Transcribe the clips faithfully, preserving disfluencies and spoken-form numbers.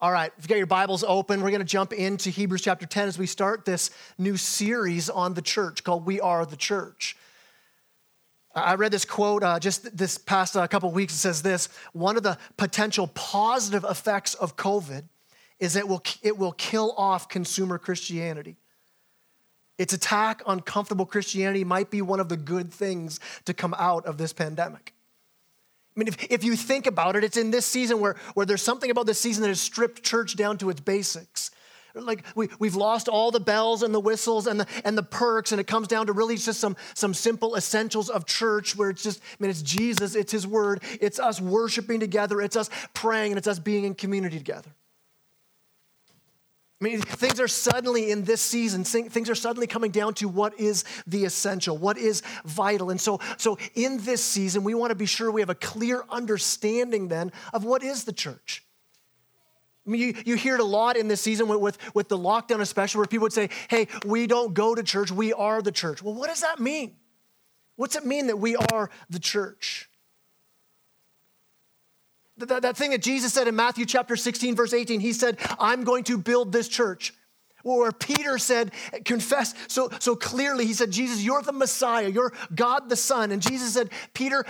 All right, if you've got your Bibles open, we're going to jump into Hebrews chapter ten as we start this new series on the church called We Are the Church. I read this quote uh, just this past uh, couple weeks. It says this: one of the potential positive effects of COVID is that it will, it will kill off consumer Christianity. Its attack on comfortable Christianity might be one of the good things to come out of this pandemic. I mean, if, if you think about it, it's in this season where, where there's something about this season that has stripped church down to its basics. Like we, we've lost all the bells and the whistles and the and the perks, and it comes down to really just some, some simple essentials of church where it's just, I mean, it's Jesus, it's his word, it's us worshiping together, it's us praying, and it's us being in community together. I mean, things are suddenly in this season, things are suddenly coming down to what is the essential, what is vital. And so, so in this season, we want to be sure we have a clear understanding then of what is the church. I mean, you, you hear it a lot in this season with, with, with the lockdown especially, where people would say, hey, we don't go to church, we are the church. Well, what does that mean? What's it mean that we are the church? That thing that Jesus said in Matthew chapter sixteen, verse eighteen, he said, I'm going to build this church. Or Peter said, confess. So, so clearly he said, Jesus, you're the Messiah. You're God the Son. And Jesus said, Peter,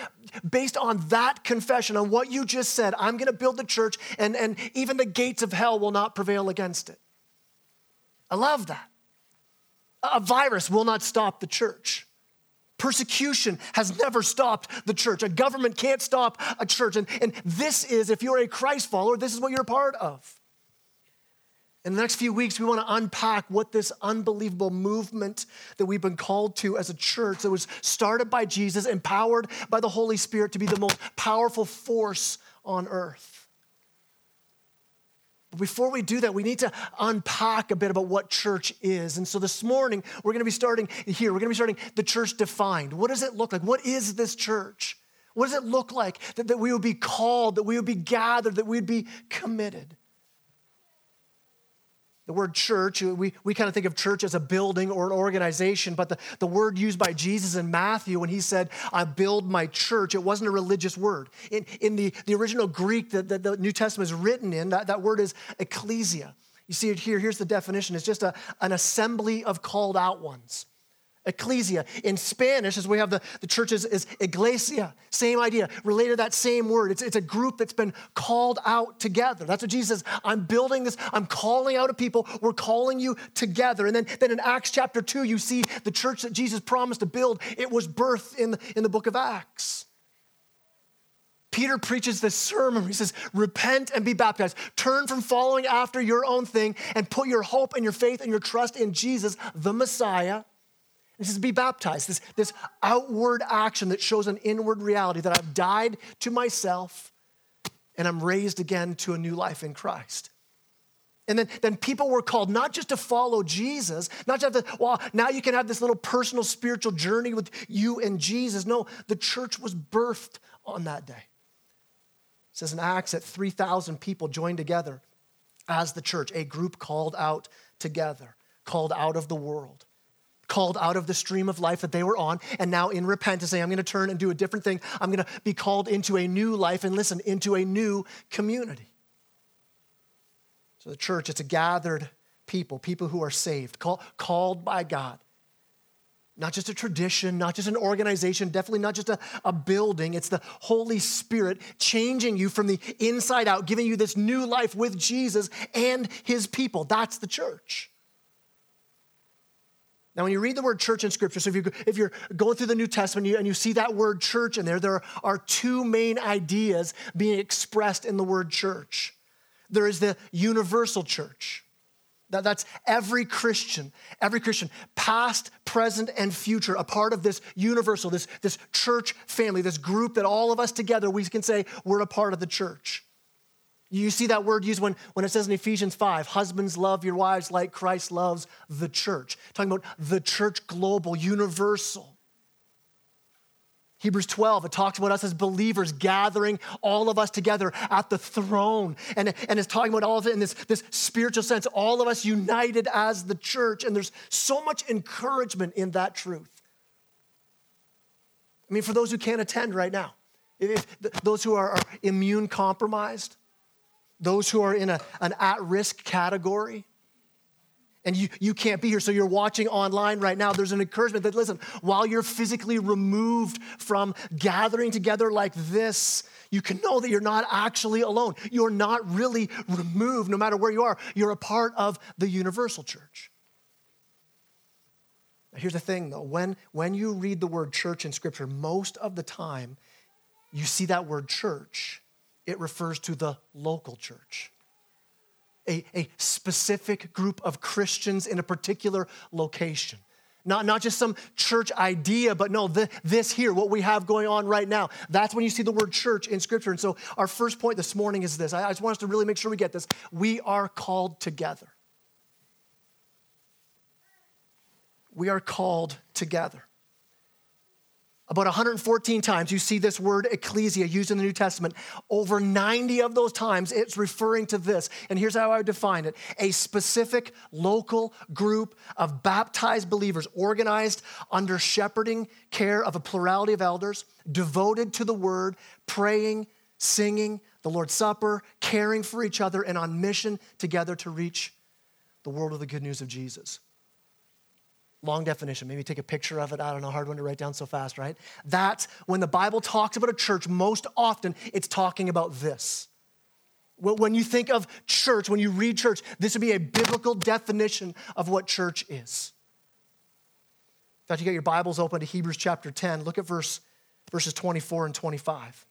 based on that confession, on what you just said, I'm going to build the church, and, and even the gates of hell will not prevail against it. I love that. A virus will not stop the church. Persecution has never stopped the church. A government can't stop a church. And, and this is, if you're a Christ follower, this is what you're a part of. In the next few weeks, we want to unpack what this unbelievable movement that we've been called to as a church that was started by Jesus, empowered by the Holy Spirit to be the most powerful force on earth. But before we do that, we need to unpack a bit about what church is. And so this morning, we're going to be starting here. We're going to be starting the church defined. What does it look like? What is this church? What does it look like that, that we would be called, that we would be gathered, that we would be committed? The word church, we, we kind of think of church as a building or an organization, but the, the word used by Jesus in Matthew when he said, I build my church, it wasn't a religious word. In, in the, the original Greek that, that the New Testament is written in, that, that word is ecclesia. You see it here, here's the definition. It's just a, an assembly of called out ones. Ecclesia. In Spanish, as we have the, the churches, is iglesia. Same idea, related to that same word. It's, it's a group that's been called out together. That's what Jesus says. I'm building this. I'm calling out a people. We're calling you together. And then, then in Acts chapter two, you see the church that Jesus promised to build. It was birthed in the, in the book of Acts. Peter preaches this sermon. He says, repent and be baptized. Turn from following after your own thing and put your hope and your faith and your trust in Jesus, the Messiah. This is be baptized, this, this outward action that shows an inward reality that I've died to myself and I'm raised again to a new life in Christ. And then, then people were called not just to follow Jesus, not just to, well, now you can have this little personal spiritual journey with you and Jesus. No, the church was birthed on that day. It says in Acts that three thousand people joined together as the church, a group called out together, called out of the world, called out of the stream of life that they were on, and now in repentance, saying, I'm gonna turn and do a different thing. I'm gonna be called into a new life, and listen, into a new community. So the church, it's a gathered people, people who are saved, call, called by God. Not just a tradition, not just an organization, definitely not just a, a building. It's the Holy Spirit changing you from the inside out, giving you this new life with Jesus and his people. That's the church. Now, when you read the word church in Scripture, so if, you, if you're going through the New Testament and you see that word church in there, there are two main ideas being expressed in the word church. There is the universal church. That, that's every Christian, every Christian, past, present, and future, a part of this universal, this, this church family, this group that all of us together, we can say we're a part of the church. You see that word used when, when it says in Ephesians five, husbands, love your wives like Christ loves the church. Talking about the church, global, universal. Hebrews twelve, it talks about us as believers gathering all of us together at the throne. And, and it's talking about all of it in this, this spiritual sense, all of us united as the church. And there's so much encouragement in that truth. I mean, for those who can't attend right now, if, if those who are, are immune compromised, those who are in a, an at-risk category, and you, you can't be here, so you're watching online right now, there's an encouragement that, listen, while you're physically removed from gathering together like this, you can know that you're not actually alone. You're not really removed, no matter where you are. You're a part of the universal church. Now, here's the thing, though. When, when you read the word church in Scripture, most of the time, you see that word church. It refers to the local church, a, a specific group of Christians in a particular location. Not, not just some church idea, but no, the, this here, what we have going on right now. That's when you see the word church in Scripture. And so our first point this morning is this. I, I just want us to really make sure we get this. We are called together. We are called together. About one hundred fourteen times you see this word ecclesia used in the New Testament. Over ninety of those times it's referring to this. And here's how I would define it. A specific local group of baptized believers organized under shepherding care of a plurality of elders, devoted to the word, praying, singing, the Lord's Supper, caring for each other, and on mission together to reach the world with the good news of Jesus. Long definition, maybe take a picture of it. I don't know, hard one to write down so fast, right? That's when the Bible talks about a church, most often it's talking about this. When you think of church, when you read church, this would be a biblical definition of what church is. In fact, you got your Bibles open to Hebrews chapter ten. Look at verse, verses twenty-four and twenty-five.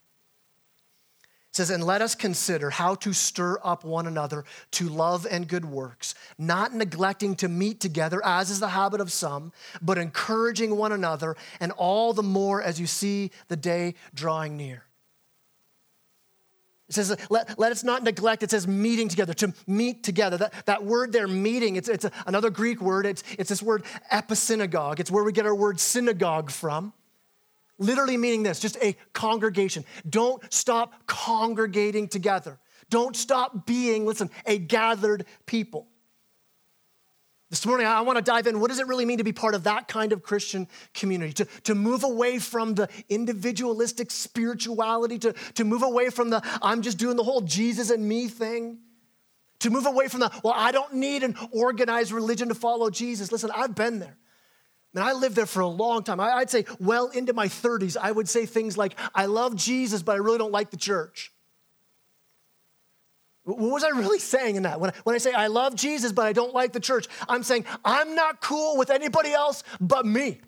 It says, and let us consider how to stir up one another to love and good works, not neglecting to meet together as is the habit of some, but encouraging one another, and all the more as you see the day drawing near. It says, let, let us not neglect, it says meeting together, to meet together. That, that word there, meeting, it's, it's another Greek word. It's, it's this word episynagogue. It's where we get our word synagogue from. Literally meaning this, just a congregation. Don't stop congregating together. Don't stop being, listen, a gathered people. This morning, I want to dive in. What does it really mean to be part of that kind of Christian community? To, to move away from the individualistic spirituality, to, to move away from the, I'm just doing the whole Jesus and me thing. To move away from the, well, I don't need an organized religion to follow Jesus. Listen, I've been there. And I lived there for a long time. I'd say well into my thirties, I would say things like, I love Jesus, but I really don't like the church. What was I really saying in that? When I, when I say I love Jesus, but I don't like the church, I'm saying I'm not cool with anybody else but me.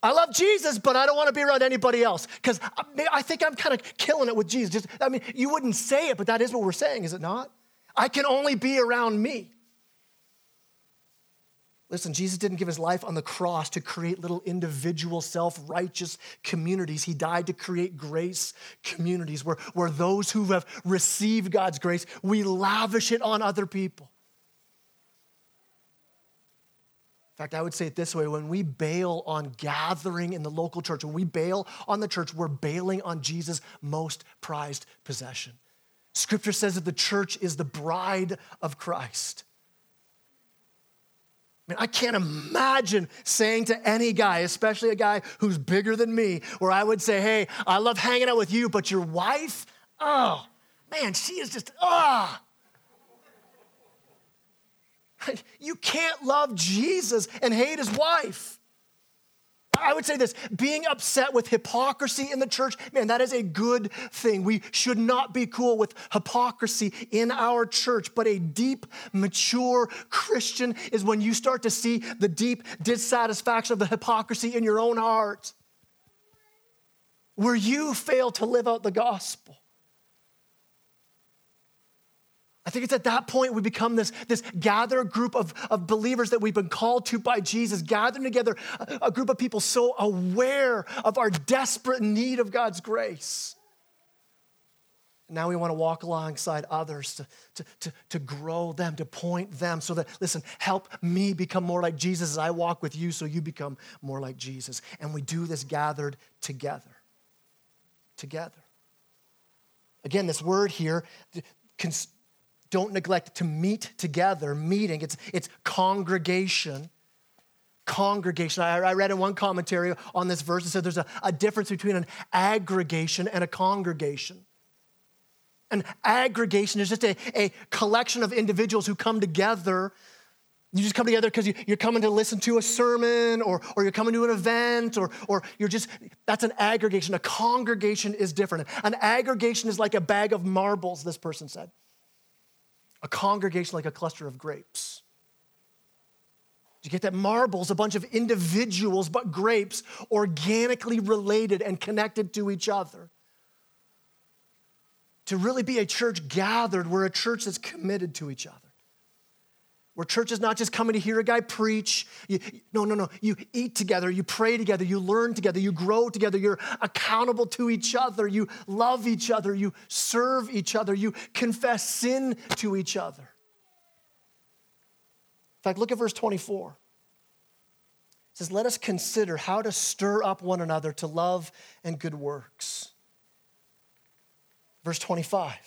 I love Jesus, but I don't want to be around anybody else because I, I think I'm kind of killing it with Jesus. Just, I mean, you wouldn't say it, but that is what we're saying, is it not? I can only be around me. Listen, Jesus didn't give his life on the cross to create little individual self-righteous communities. He died to create grace communities where, where those who have received God's grace, we lavish it on other people. In fact, I would say it this way. When we bail on gathering in the local church, when we bail on the church, we're bailing on Jesus' most prized possession. Scripture says that the church is the bride of Christ. I mean, I can't imagine saying to any guy, especially a guy who's bigger than me, where I would say, hey, I love hanging out with you, but your wife, oh, man, she is just, ah. Oh. You can't love Jesus and hate his wife. I would say this, being upset with hypocrisy in the church, man, that is a good thing. We should not be cool with hypocrisy in our church, but a deep, mature Christian is when you start to see the deep dissatisfaction of the hypocrisy in your own heart, where you fail to live out the gospel. I think it's at that point we become this, this gathered group of, of believers that we've been called to by Jesus, gathering together a, a group of people so aware of our desperate need of God's grace. And now we want to walk alongside others to, to, to, to grow them, to point them so that, listen, help me become more like Jesus as I walk with you so you become more like Jesus. And we do this gathered together, together. Again, this word here, cons- Don't neglect to meet together, meeting. It's, it's congregation. Congregation. I, I read in one commentary on this verse, it said there's a, a difference between an aggregation and a congregation. an aggregation. It's just a, a collection of individuals who come together. You just come together because you, you're coming to listen to a sermon, or, or you're coming to an event, or, or you're just, that's an aggregation. A congregation is different. An aggregation is like a bag of marbles, this person said. A congregation like a cluster of grapes. You get that? Marbles, a bunch of individuals, but grapes organically related and connected to each other. To really be a church gathered, we're a church that's committed to each other. Where church is not just coming to hear a guy preach. You, no, no, no. You eat together. You pray together. You learn together. You grow together. You're accountable to each other. You love each other. You serve each other. You confess sin to each other. In fact, look at verse twenty-four. It says, let us consider how to stir up one another to love and good works. Verse twenty-five,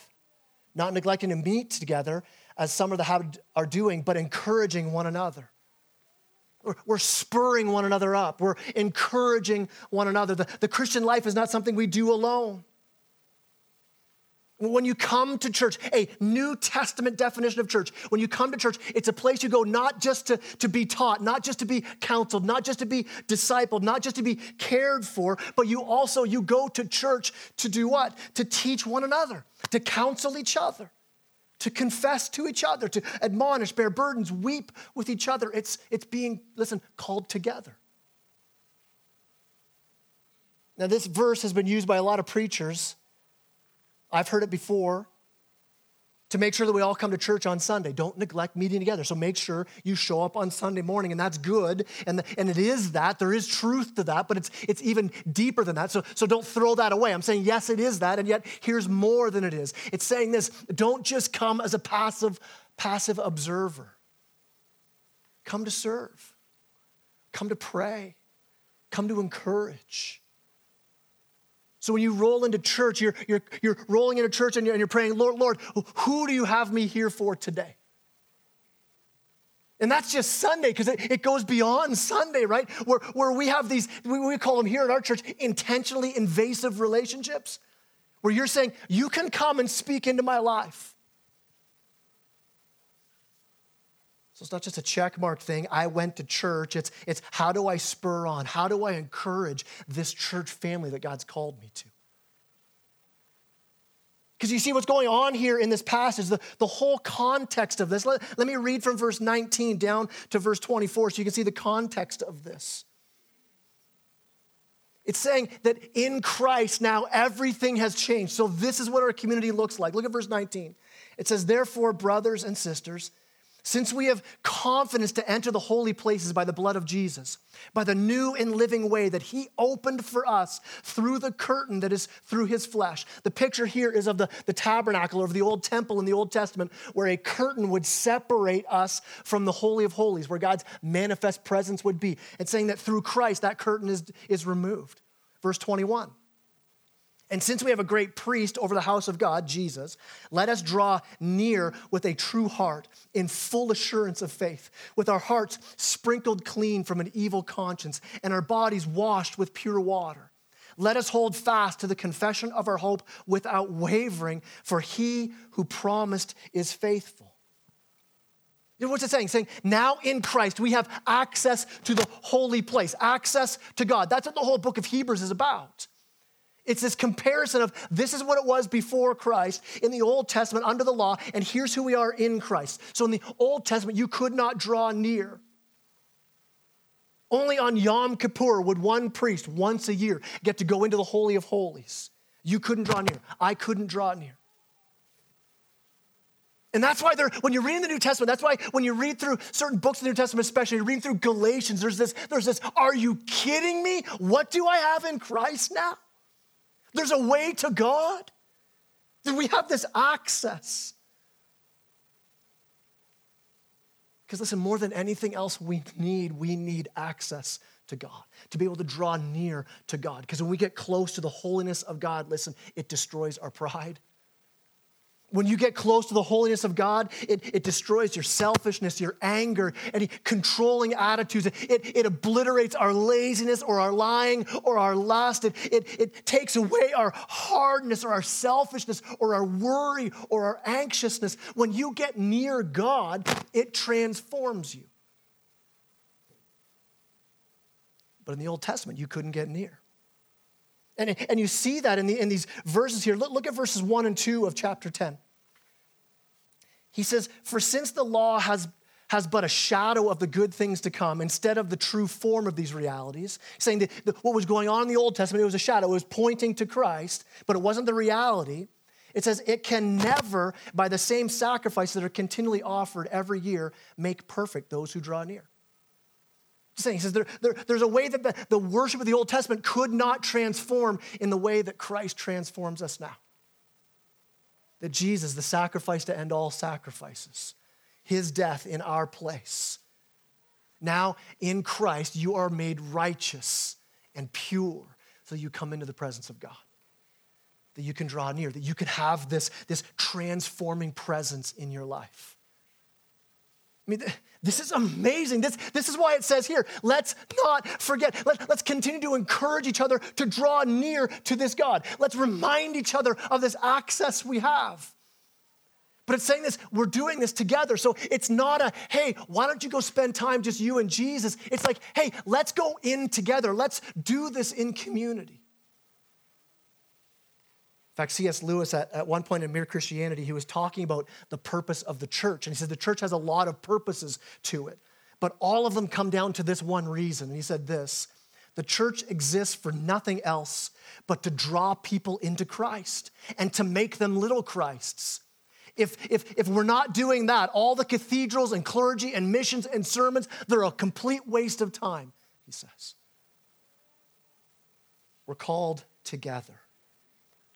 not neglecting to meet together, as some of the habit are doing, but encouraging one another. We're, we're spurring one another up. We're encouraging one another. The, the Christian life is not something we do alone. When you come to church, a New Testament definition of church, when you come to church, it's a place you go not just to, to be taught, not just to be counseled, not just to be discipled, not just to be cared for, but you also, you go to church to do what? To teach one another, to counsel each other, to confess to each other, to admonish, bear burdens, weep with each other. It's, it's being, listen, called together. Now, this verse has been used by a lot of preachers. I've heard it before, to make sure that we all come to church on Sunday. Don't neglect meeting together. So make sure you show up on Sunday morning, and that's good. And, the, and it is that. There is truth to that, but it's it's even deeper than that. So, so don't throw that away. I'm saying, yes, it is that, and yet here's more than it is. It's saying this: don't just come as a passive, passive observer. Come to serve. Come to pray. Come to encourage. So when you roll into church, you're, you're, you're rolling into church and you're, and you're praying, Lord, Lord, who do you have me here for today? And that's just Sunday, because it, it goes beyond Sunday, right? Where, where we have these, we, we call them here at our church, intentionally invasive relationships, where you're saying, you can come and speak into my life. So it's not just a check mark thing. I went to church. It's, it's how do I spur on? How do I encourage this church family that God's called me to? Because you see what's going on here in this passage, the, the whole context of this. Let, let me read from verse nineteen down to verse twenty-four so you can see the context of this. It's saying that in Christ now everything has changed. So this is what our community looks like. Look at verse nineteen. It says, therefore, brothers and sisters, since we have confidence to enter the holy places by the blood of Jesus, by the new and living way that he opened for us through the curtain that is through his flesh. The picture here is of the, the tabernacle or of the old temple in the Old Testament, where a curtain would separate us from the Holy of Holies, where God's manifest presence would be. And saying that through Christ, that curtain is, is removed. Verse twenty-one. And since we have a great priest over the house of God, Jesus, let us draw near with a true heart in full assurance of faith, with our hearts sprinkled clean from an evil conscience and our bodies washed with pure water. Let us hold fast to the confession of our hope without wavering, for he who promised is faithful. What's it saying? It's saying now in Christ we have access to the holy place, access to God. That's what the whole book of Hebrews is about. It's this comparison of this is what it was before Christ in the Old Testament under the law, and here's who we are in Christ. So in the Old Testament, you could not draw near. Only on Yom Kippur would one priest once a year get to go into the Holy of Holies. You couldn't draw near. I couldn't draw near. And that's why there, when you're reading the New Testament, that's why when you read through certain books in the New Testament, especially you're reading through Galatians, there's this, there's this, are you kidding me? What do I have in Christ now? There's a way to God. We have this access. Because listen, more than anything else we need, we need access to God, to be able to draw near to God. Because when we get close to the holiness of God, listen, it destroys our pride. When you get close to the holiness of God, it, it destroys your selfishness, your anger, any controlling attitudes. It, it, it obliterates our laziness or our lying or our lust. It, it, it takes away our hardness or our selfishness or our worry or our anxiousness. When you get near God, it transforms you. But in the Old Testament, you couldn't get near. And, and you see that in, the, in these verses here. Look, look at verses one and two of chapter ten. He says, "For since the law has, has but a shadow of the good things to come instead of the true form of these realities," saying that the, what was going on in the Old Testament, it was a shadow. It was pointing to Christ, but it wasn't the reality. It says, "It can never, by the same sacrifices that are continually offered every year, make perfect those who draw near." Saying. He says there, there, there's a way that the, the worship of the Old Testament could not transform in the way that Christ transforms us now. That Jesus, the sacrifice to end all sacrifices, his death in our place. Now in Christ, you are made righteous and pure so you come into the presence of God. That you can draw near, that you can have this, this transforming presence in your life. I mean, this is amazing. This, this is why it says here, let's not forget. Let, let's continue to encourage each other to draw near to this God. Let's remind each other of this access we have. But it's saying this, we're doing this together. So it's not a, hey, why don't you go spend time just you and Jesus? It's like, hey, let's go in together. Let's do this in community. In fact, C S. Lewis, at, at one point in Mere Christianity, he was talking about the purpose of the church. And he said the church has a lot of purposes to it, but all of them come down to this one reason. And he said this, "The church exists for nothing else but to draw people into Christ and to make them little Christs. If, if, if we're not doing that, all the cathedrals and clergy and missions and sermons, they're a complete waste of time," he says. We're called together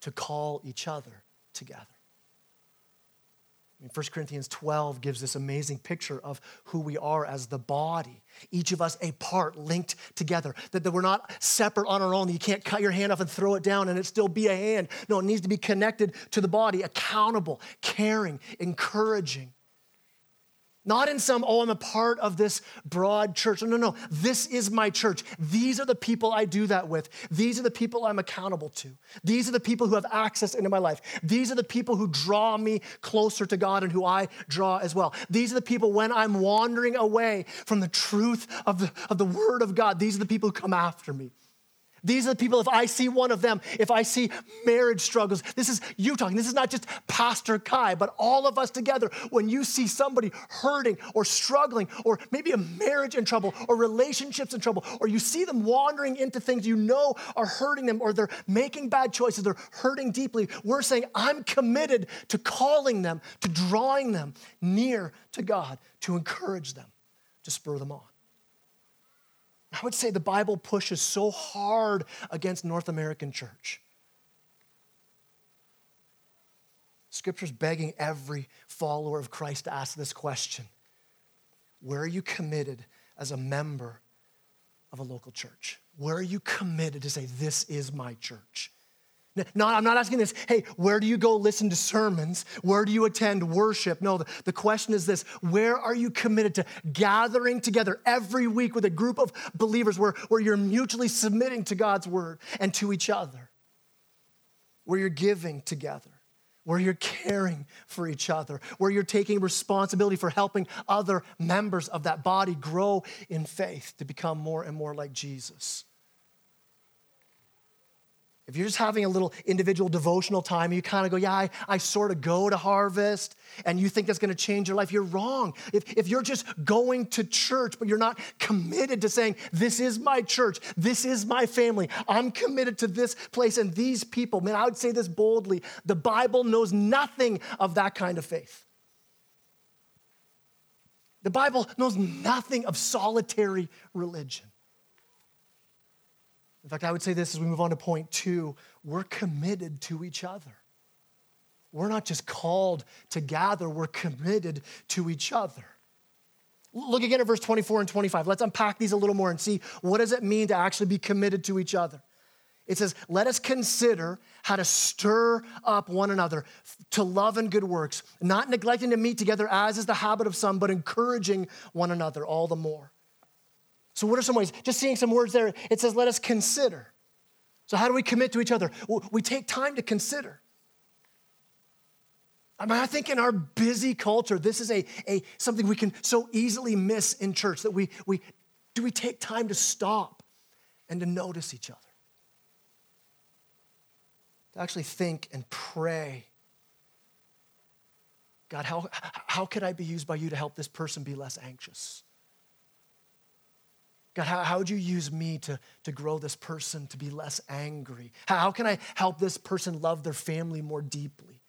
to call each other together. I mean, First Corinthians twelve gives this amazing picture of who we are as the body, each of us a part linked together, that, that we're not separate on our own. You can't cut your hand off and throw it down and it still be a hand. No, it needs to be connected to the body, accountable, caring, encouraging. Not in some, oh, I'm a part of this broad church. No, no, no. This is my church. These are the people I do that with. These are the people I'm accountable to. These are the people who have access into my life. These are the people who draw me closer to God and who I draw as well. These are the people when I'm wandering away from the truth of the, of the Word of God. These are the people who come after me. These are the people, if I see one of them, if I see marriage struggles, this is you talking. This is not just Pastor Kai, but all of us together. When you see somebody hurting or struggling or maybe a marriage in trouble or relationships in trouble, or you see them wandering into things you know are hurting them or they're making bad choices, they're hurting deeply, we're saying, I'm committed to calling them, to drawing them near to God, to encourage them, to spur them on. I would say the Bible pushes so hard against North American church. Scripture's begging every follower of Christ to ask this question. Where are you committed as a member of a local church? Where are you committed to say, this is my church? No, I'm not asking this, hey, where do you go listen to sermons? Where do you attend worship? No, the, the question is this, where are you committed to gathering together every week with a group of believers where, where you're mutually submitting to God's word and to each other? Where you're giving together? Where you're caring for each other? Where you're taking responsibility for helping other members of that body grow in faith to become more and more like Jesus? If you're just having a little individual devotional time, you kind of go, yeah, I, I sort of go to Harvest, and you think that's going to change your life, you're wrong. If, if you're just going to church, but you're not committed to saying, this is my church, this is my family, I'm committed to this place and these people. Man, I would say this boldly. The Bible knows nothing of that kind of faith. The Bible knows nothing of solitary religion. In fact, I would say this as we move on to point two, we're committed to each other. We're not just called to gather, we're committed to each other. Look again at verse twenty-four and twenty-five. Let's unpack these a little more and see what does it mean to actually be committed to each other. It says, let us consider how to stir up one another to love and good works, not neglecting to meet together as is the habit of some, but encouraging one another all the more. So what are some ways? Just seeing some words there, it says, let us consider. So how do we commit to each other? We take time to consider. I mean, I think in our busy culture, this is a, a something we can so easily miss in church, that we we do we take time to stop and to notice each other, to actually think and pray. God, how, how could I be used by you to help this person be less anxious? God, how, how would you use me to, to grow this person to be less angry? How, how can I help this person love their family more deeply?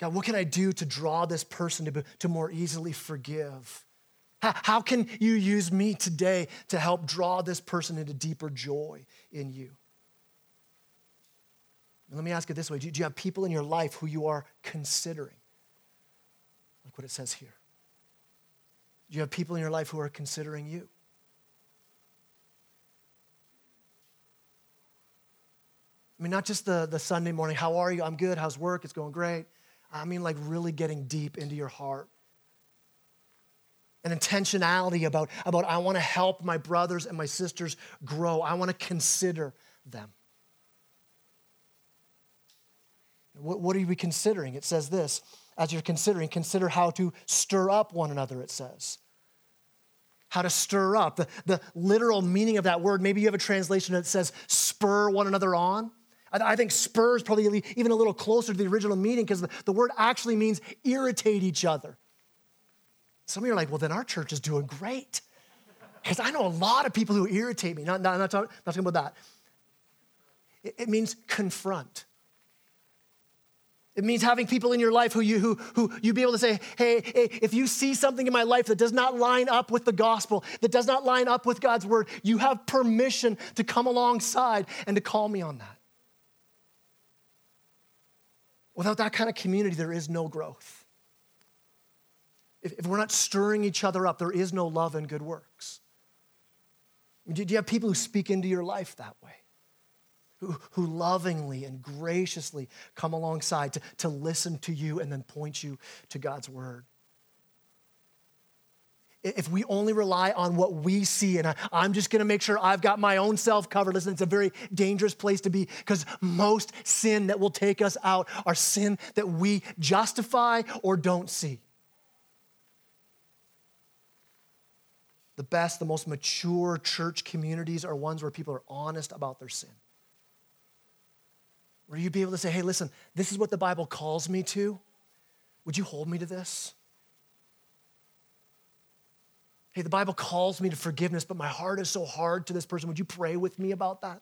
God, what can I do to draw this person to, be, to more easily forgive? How, how can you use me today to help draw this person into deeper joy in you? And let me ask it this way. Do you, do you have people in your life who you are considering? Like what it says here. Do you have people in your life who are considering you? I mean, not just the, the Sunday morning, how are you? I'm good. How's work? It's going great. I mean, like really getting deep into your heart. An intentionality about, about I want to help my brothers and my sisters grow. I want to consider them. What, what are we considering? It says this, as you're considering, consider how to stir up one another, it says. How to stir up. The, the literal meaning of that word, maybe you have a translation that says spur one another on. I think spur is probably even a little closer to the original meaning, because the word actually means irritate each other. Some of you are like, well, then our church is doing great. Because I know a lot of people who irritate me. Not, not, not, talking, not talking about that. It, it means confront. It means having people in your life who you who who you be able to say, hey, hey, if you see something in my life that does not line up with the gospel, that does not line up with God's word, you have permission to come alongside and to call me on that. Without that kind of community, there is no growth. If, if we're not stirring each other up, there is no love and good works. Do you have people who speak into your life that way? Who, who lovingly and graciously come alongside to, to listen to you and then point you to God's word. If we only rely on what we see, and I, I'm just going to make sure I've got my own self covered, listen, it's a very dangerous place to be, because most sin that will take us out are sin that we justify or don't see. The best, the most mature church communities are ones where people are honest about their sin. Where you'd be able to say, hey, listen, this is what the Bible calls me to. Would you hold me to this? Hey, the Bible calls me to forgiveness, but my heart is so hard to this person. Would you pray with me about that?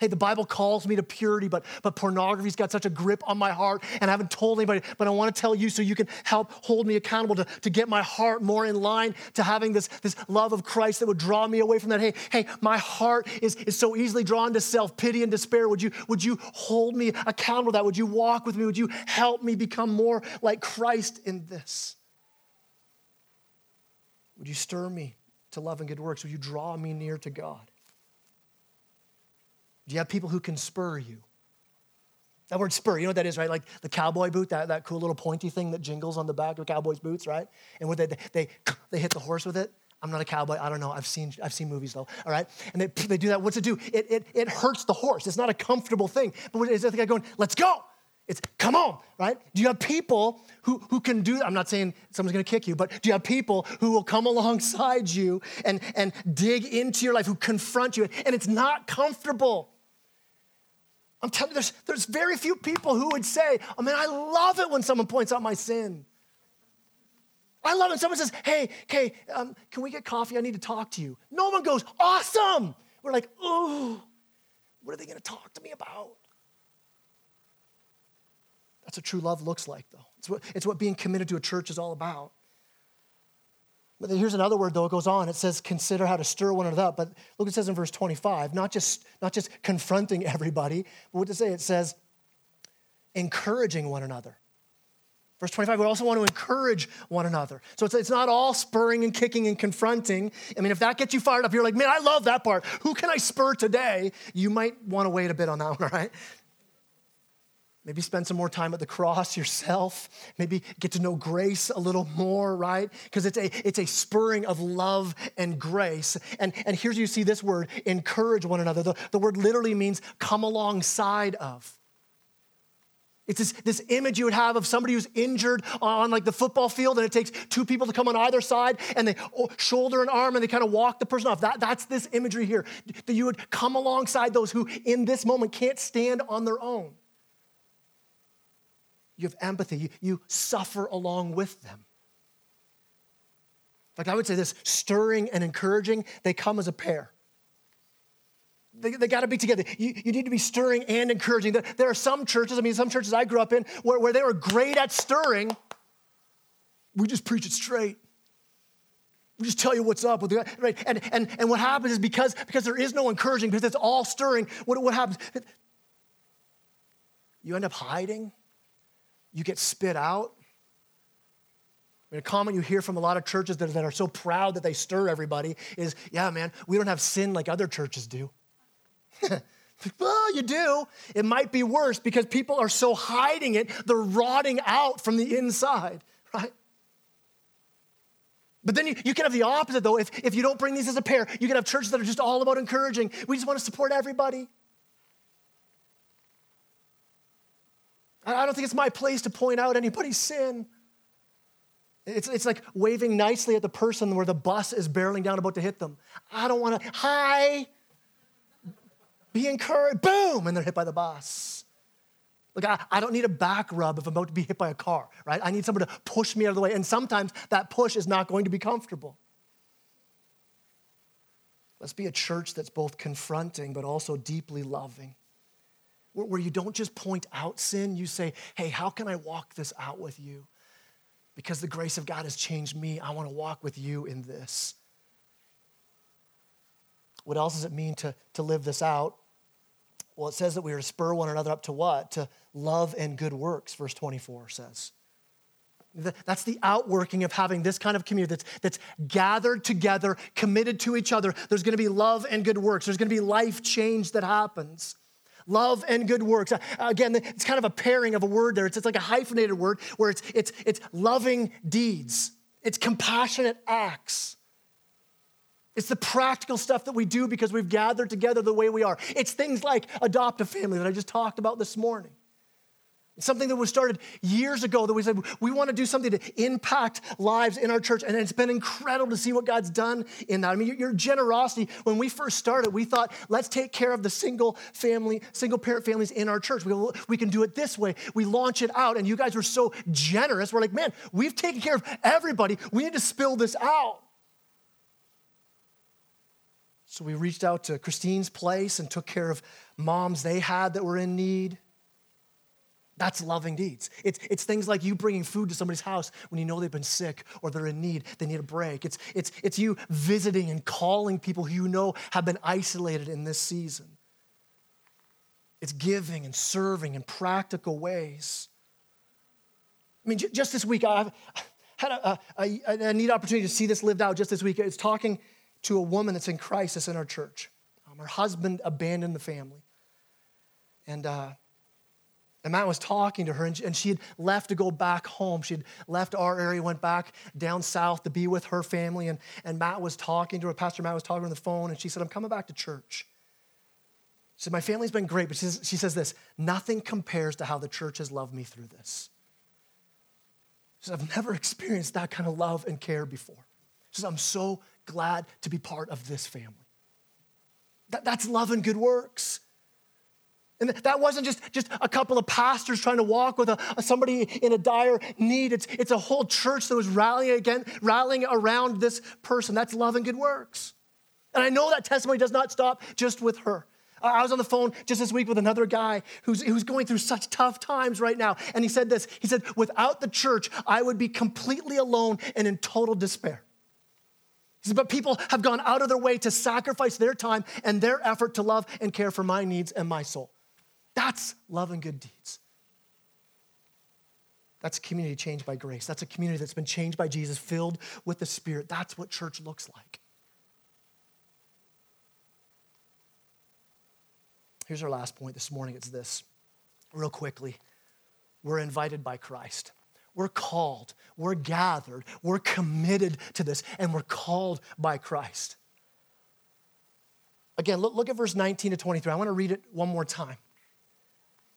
Hey, the Bible calls me to purity, but, but pornography's got such a grip on my heart, and I haven't told anybody, but I want to tell you so you can help hold me accountable to, to get my heart more in line to having this, this love of Christ that would draw me away from that. Hey, hey, my heart is, is so easily drawn to self-pity and despair. Would you, would you hold me accountable to that? Would you walk with me? Would you help me become more like Christ in this? Would you stir me to love and good works? Would you draw me near to God? Do you have people who can spur you? That word spur, you know what that is, right? Like the cowboy boot, that, that cool little pointy thing that jingles on the back of cowboys' boots, right? And what they, they they they hit the horse with it. I'm not a cowboy. I don't know. I've seen I've seen movies though. All right, and they they do that. What's it do? It it it hurts the horse. It's not a comfortable thing. But is that the guy going? Let's go. It's come on, right? Do you have people who, who can do that? I'm not saying someone's going to kick you, but do you have people who will come alongside you and, and dig into your life, who confront you? And it's not comfortable. I'm telling you, there's, there's very few people who would say, oh man, I love it when someone points out my sin. I love it when someone says, hey, okay, um, can we get coffee? I need to talk to you. No one goes, awesome. We're like, ooh, what are they going to talk to me about? That's what true love looks like, though. It's what, it's what being committed to a church is all about. But here's another word, though. It goes on. It says, consider how to stir one another up. But look what it says in verse twenty-five. Not just, not just confronting everybody, but what to say? It says, encouraging one another. Verse twenty-five, we also want to encourage one another. So it's, it's not all spurring and kicking and confronting. I mean, if that gets you fired up, you're like, man, I love that part. Who can I spur today? You might want to wait a bit on that one, right? Maybe spend some more time at the cross yourself. Maybe get to know grace a little more, right? Because it's a it's a spurring of love and grace. And, and here's you see this word, encourage one another. The, the word literally means come alongside of. It's this, this image you would have of somebody who's injured on like the football field, and it takes two people to come on either side, and they shoulder an arm, and they kind of walk the person off. That, that's this imagery here, that you would come alongside those who in this moment can't stand on their own. You have empathy. You, you suffer along with them. Like I would say this, stirring and encouraging, they come as a pair. They, they got to be together. You, you need to be stirring and encouraging. There, there are some churches, I mean, some churches I grew up in where, where they were great at stirring. We just preach it straight. We just tell you what's up with the right. And and and what happens is because because there is no encouraging, because it's all stirring. What what happens? You end up hiding. You get spit out. I mean, a comment you hear from a lot of churches that, that are so proud that they stir everybody is, "Yeah, man, we don't have sin like other churches do." Well, you do. It might be worse because people are so hiding it, they're rotting out from the inside, right? But then you, you can have the opposite, though. If, if you don't bring these as a pair, you can have churches that are just all about encouraging. We just want to support everybody. I don't think it's my place to point out anybody's sin. It's, it's like waving nicely at the person where the bus is barreling down about to hit them. I don't want to, hi. Be encouraged, boom, and they're hit by the bus. Look, I, I don't need a back rub if I'm about to be hit by a car, right? I need someone to push me out of the way, and sometimes that push is not going to be comfortable. Let's be a church that's both confronting but also deeply loving, where, where you don't just point out sin, you say, hey, how can I walk this out with you? Because the grace of God has changed me, I want to walk with you in this. What else does it mean to, to live this out? Well, it says that we are to spur one another up to what? To love and good works, verse twenty-four says. That's the outworking of having this kind of community that's, that's gathered together, committed to each other. There's going to be love and good works. There's going to be life change that happens. Love and good works. Again, it's kind of a pairing of a word there. It's, it's like a hyphenated word where it's, it's, it's loving deeds. It's compassionate acts. It's the practical stuff that we do because we've gathered together the way we are. It's things like adopt a family that I just talked about this morning. It's something that was started years ago that we said, we want to do something to impact lives in our church. And it's been incredible to see what God's done in that. I mean, your generosity, when we first started, we thought, let's take care of the single family, single parent families in our church. We, we can do it this way. We launch it out. And you guys were so generous. We're like, man, we've taken care of everybody. We need to spill this out. So we reached out to Christine's Place and took care of moms they had that were in need. That's loving deeds. It's, it's things like you bringing food to somebody's house when you know they've been sick or they're in need, they need a break. It's, it's, it's you visiting and calling people who you know have been isolated in this season. It's giving and serving in practical ways. I mean, j- just this week, I've had a, a, a, a neat opportunity to see this lived out just this week. It's talking to a woman that's in crisis in our church. Um, her husband abandoned the family. And uh, and Matt was talking to her, and she, and she had left to go back home. She had left our area, went back down south to be with her family, and, and Matt was talking to her. Pastor Matt was talking to her on the phone, and she said, I'm coming back to church. She said, my family's been great, but she says, she says this, nothing compares to how the church has loved me through this. She said, I've never experienced that kind of love and care before. She says, I'm so glad to be part of this family. That, that's love and good works. And that wasn't just, just a couple of pastors trying to walk with a, a, somebody in a dire need. It's, it's a whole church that was rallying again, rallying around this person. That's love and good works. And I know that testimony does not stop just with her. I was on the phone just this week with another guy who's, who's going through such tough times right now. And he said this, he said, without the church, I would be completely alone and in total despair. But people have gone out of their way to sacrifice their time and their effort to love and care for my needs and my soul. That's love and good deeds. That's a community changed by grace. That's a community that's been changed by Jesus, filled with the Spirit. That's what church looks like. Here's our last point this morning. It's this. Real quickly, we're invited by Christ. We're called. We're gathered. We're committed to this, and we're called by Christ. Again, look, look at verse nineteen to twenty-three. I want to read it one more time.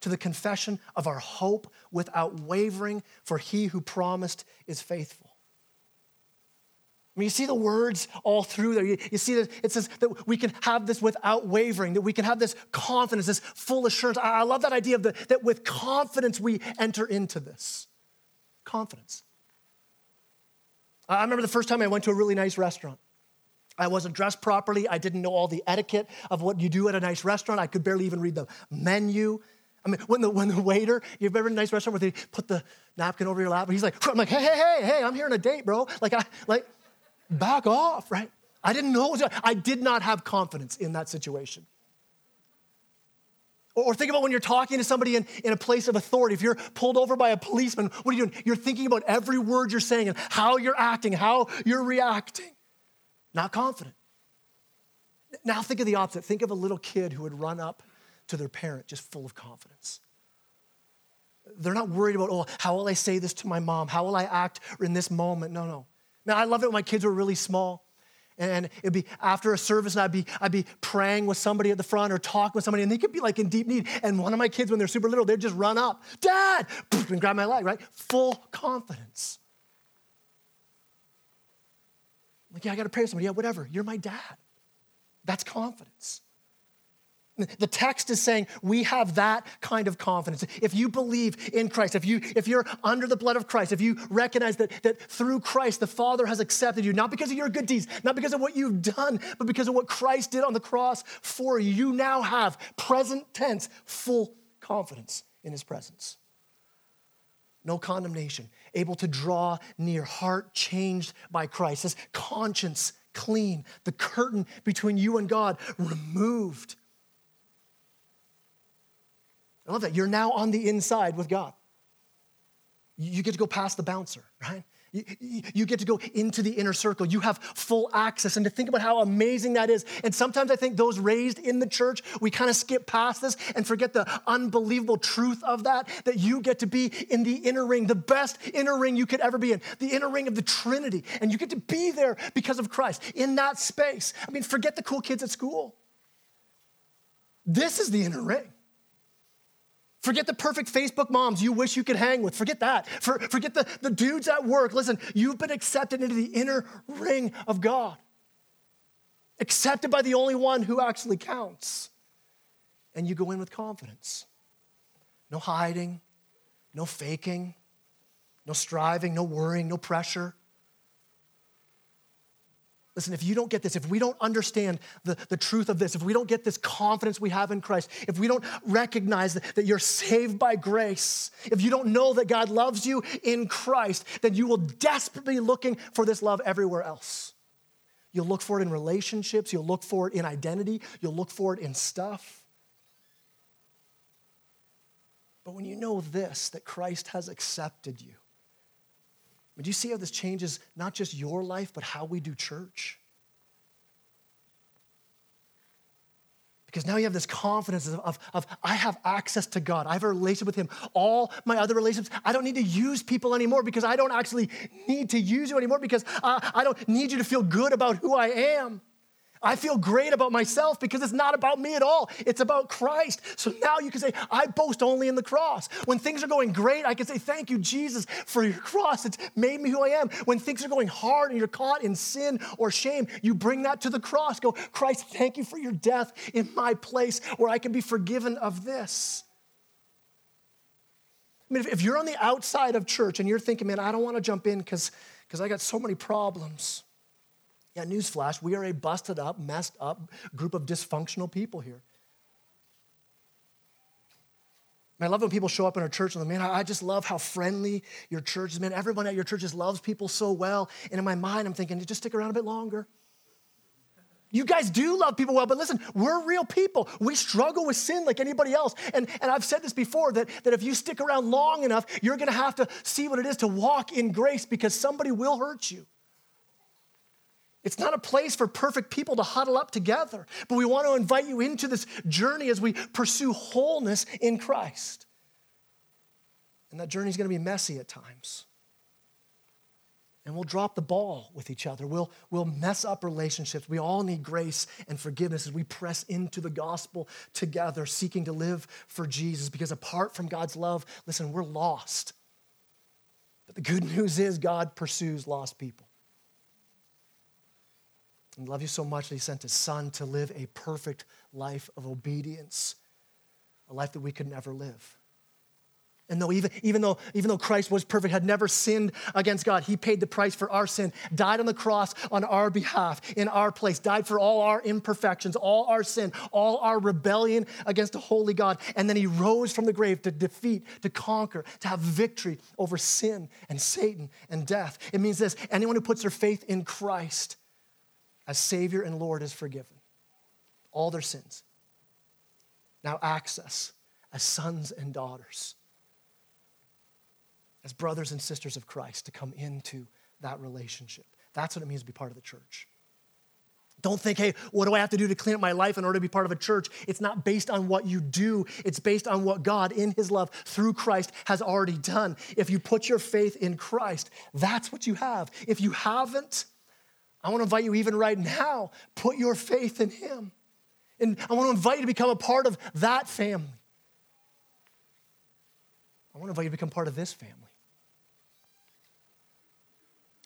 to the confession of our hope without wavering, for he who promised is faithful. I mean, you see the words all through there. You, you see that it says that we can have this without wavering, that we can have this confidence, this full assurance. I, I love that idea of the, that with confidence we enter into this. Confidence. I, I remember the first time I went to a really nice restaurant. I wasn't dressed properly. I didn't know all the etiquette of what you do at a nice restaurant. I could barely even read the menu. I mean, when the when the waiter, you've ever been in a nice restaurant where they put the napkin over your lap, he's like, I'm like, hey, hey, hey, hey, I'm here on a date, bro. Like, I, like, back off, right? I didn't know. I did not have confidence in that situation. Or, or think about when you're talking to somebody in, in a place of authority. If you're pulled over by a policeman, what are you doing? You're thinking about every word you're saying and how you're acting, how you're reacting. Not confident. Now think of the opposite. Think of a little kid who would run up to their parent just full of confidence. They're not worried about, oh, how will I say this to my mom? How will I act in this moment? No, no. Now, I loved it when my kids were really small, and it'd be after a service, and I'd be I'd be praying with somebody at the front or talking with somebody, and they could be like in deep need. And one of my kids, when they're super little, they'd just run up, Dad, and grab my leg, right? Full confidence. Like, yeah, I got to pray with somebody. Yeah, whatever. You're my dad. That's confidence. The text is saying we have that kind of confidence. If you believe in Christ, if, you, if you're under the blood of Christ, if you recognize that, that through Christ, the Father has accepted you, not because of your good deeds, not because of what you've done, but because of what Christ did on the cross for you, you now have present tense, full confidence in his presence. No condemnation, able to draw near, heart changed by Christ, his conscience clean, the curtain between you and God removed. I love that. You're now on the inside with God. You get to go past the bouncer, right? You, you, you get to go into the inner circle. You have full access. And to think about how amazing that is. And sometimes I think those raised in the church, we kind of skip past this and forget the unbelievable truth of that, that you get to be in the inner ring, the best inner ring you could ever be in, the inner ring of the Trinity. And you get to be there because of Christ in that space. I mean, forget the cool kids at school. This is the inner ring. Forget the perfect Facebook moms you wish you could hang with. Forget that. For, forget the, the dudes at work. Listen, you've been accepted into the inner ring of God. Accepted by the only one who actually counts. And you go in with confidence. No hiding, no faking, no striving, no worrying, no pressure. Listen, if you don't get this, if we don't understand the, the truth of this, if we don't get this confidence we have in Christ, if we don't recognize that, that you're saved by grace, if you don't know that God loves you in Christ, then you will desperately be looking for this love everywhere else. You'll look for it in relationships. You'll look for it in identity. You'll look for it in stuff. But when you know this, that Christ has accepted you, but do you see how this changes not just your life, but how we do church? Because now you have this confidence of, of, of I have access to God. I have a relationship with him. All my other relationships, I don't need to use people anymore because I don't actually need to use you anymore because I, I don't need you to feel good about who I am. I feel great about myself because it's not about me at all. It's about Christ. So now you can say, I boast only in the cross. When things are going great, I can say, thank you, Jesus, for your cross. It's made me who I am. When things are going hard and you're caught in sin or shame, you bring that to the cross. Go, Christ, thank you for your death in my place where I can be forgiven of this. I mean, if you're on the outside of church and you're thinking, man, I don't want to jump in because because I got so many problems. Yeah, newsflash, we are a busted up, messed up group of dysfunctional people here. And I love when people show up in our church and they're, man, I just love how friendly your church is. Man, everyone at your church just loves people so well. And in my mind, I'm thinking, just stick around a bit longer. You guys do love people well, but listen, we're real people. We struggle with sin like anybody else. And, and I've said this before, that, that if you stick around long enough, you're going to have to see what it is to walk in grace because somebody will hurt you. It's not a place for perfect people to huddle up together, but we want to invite you into this journey as we pursue wholeness in Christ. And that journey is going to be messy at times. And we'll drop the ball with each other. We'll, we'll mess up relationships. We all need grace and forgiveness as we press into the gospel together, seeking to live for Jesus. Because apart from God's love, listen, we're lost. But the good news is God pursues lost people. And he loved you so much that he sent his son to live a perfect life of obedience, a life that we could never live. And though even, even though even though Christ was perfect, had never sinned against God, he paid the price for our sin, died on the cross on our behalf, in our place, died for all our imperfections, all our sin, all our rebellion against a holy God. And then he rose from the grave to defeat, to conquer, to have victory over sin and Satan and death. It means this: anyone who puts their faith in Christ as Savior and Lord is forgiven. All their sins. Now access as sons and daughters, as brothers and sisters of Christ, to come into that relationship. That's what it means to be part of the church. Don't think, hey, what do I have to do to clean up my life in order to be part of a church? It's not based on what you do. It's based on what God, in his love, through Christ, has already done. If you put your faith in Christ, that's what you have. If you haven't, I want to invite you even right now, put your faith in him. And I want to invite you to become a part of that family. I want to invite you to become part of this family.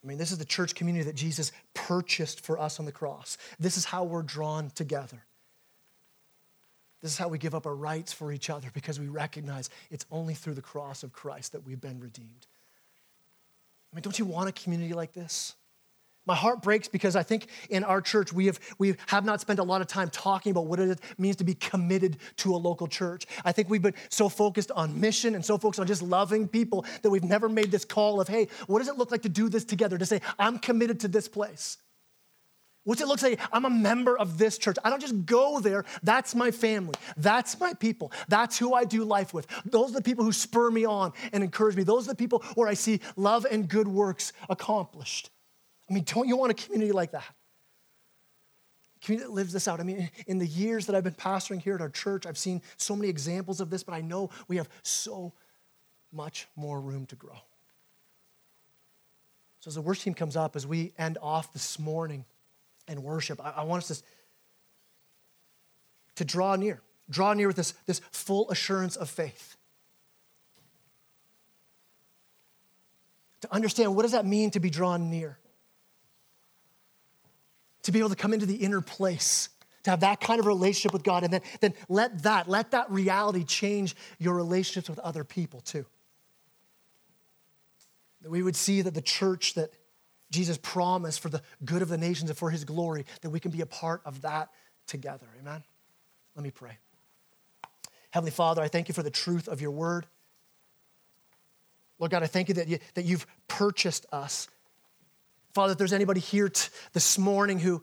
I mean, this is the church community that Jesus purchased for us on the cross. This is how we're drawn together. This is how we give up our rights for each other because we recognize it's only through the cross of Christ that we've been redeemed. I mean, don't you want a community like this? My heart breaks because I think in our church, we have we have not spent a lot of time talking about what it means to be committed to a local church. I think we've been so focused on mission and so focused on just loving people that we've never made this call of, hey, what does it look like to do this together? To say, I'm committed to this place. What's it look like? I'm a member of this church. I don't just go there. That's my family. That's my people. That's who I do life with. Those are the people who spur me on and encourage me. Those are the people where I see love and good works accomplished. I mean, don't you want a community like that? A community that lives this out. I mean, in the years that I've been pastoring here at our church, I've seen so many examples of this, but I know we have so much more room to grow. So as the worship team comes up, as we end off this morning in worship, I, I want us to, to draw near, draw near with this, this full assurance of faith. To understand, what does that mean to be drawn near? To be able to come into the inner place, to have that kind of relationship with God, and then, then let that, let that reality change your relationships with other people too. That we would see that the church that Jesus promised for the good of the nations and for his glory, that we can be a part of that together, amen? Let me pray. Heavenly Father, I thank you for the truth of your word. Lord God, I thank you that, you, that you've purchased us. Father, if there's anybody here t- this morning who,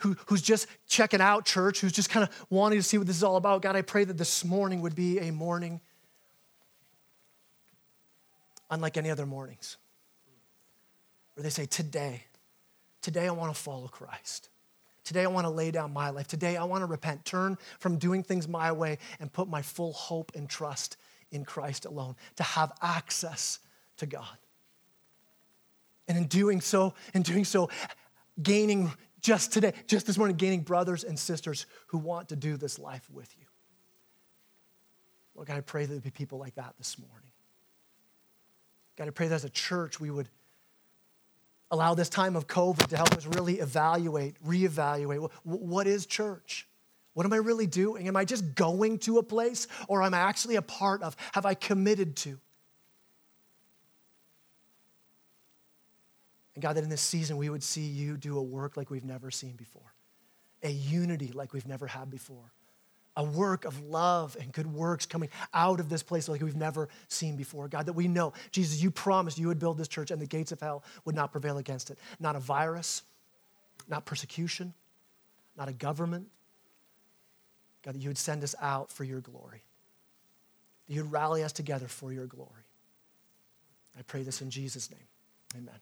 who, who's just checking out church, who's just kind of wanting to see what this is all about, God, I pray that this morning would be a morning unlike any other mornings, where they say, today, today I want to follow Christ. Today I want to lay down my life. Today I want to repent, turn from doing things my way and put my full hope and trust in Christ alone, to have access to God. And in doing so, in doing so, gaining just today, just this morning, gaining brothers and sisters who want to do this life with you. Lord God, I pray that there'd be people like that this morning. God, I pray that as a church, we would allow this time of COVID to help us really evaluate, reevaluate. What is church? What am I really doing? Am I just going to a place, or am I actually a part of? Have I committed to? And God, that in this season we would see you do a work like we've never seen before, a unity like we've never had before, a work of love and good works coming out of this place like we've never seen before. God, that we know, Jesus, you promised you would build this church and the gates of hell would not prevail against it. Not a virus, not persecution, not a government. God, that you would send us out for your glory. That you'd rally us together for your glory. I pray this in Jesus' name. Amen.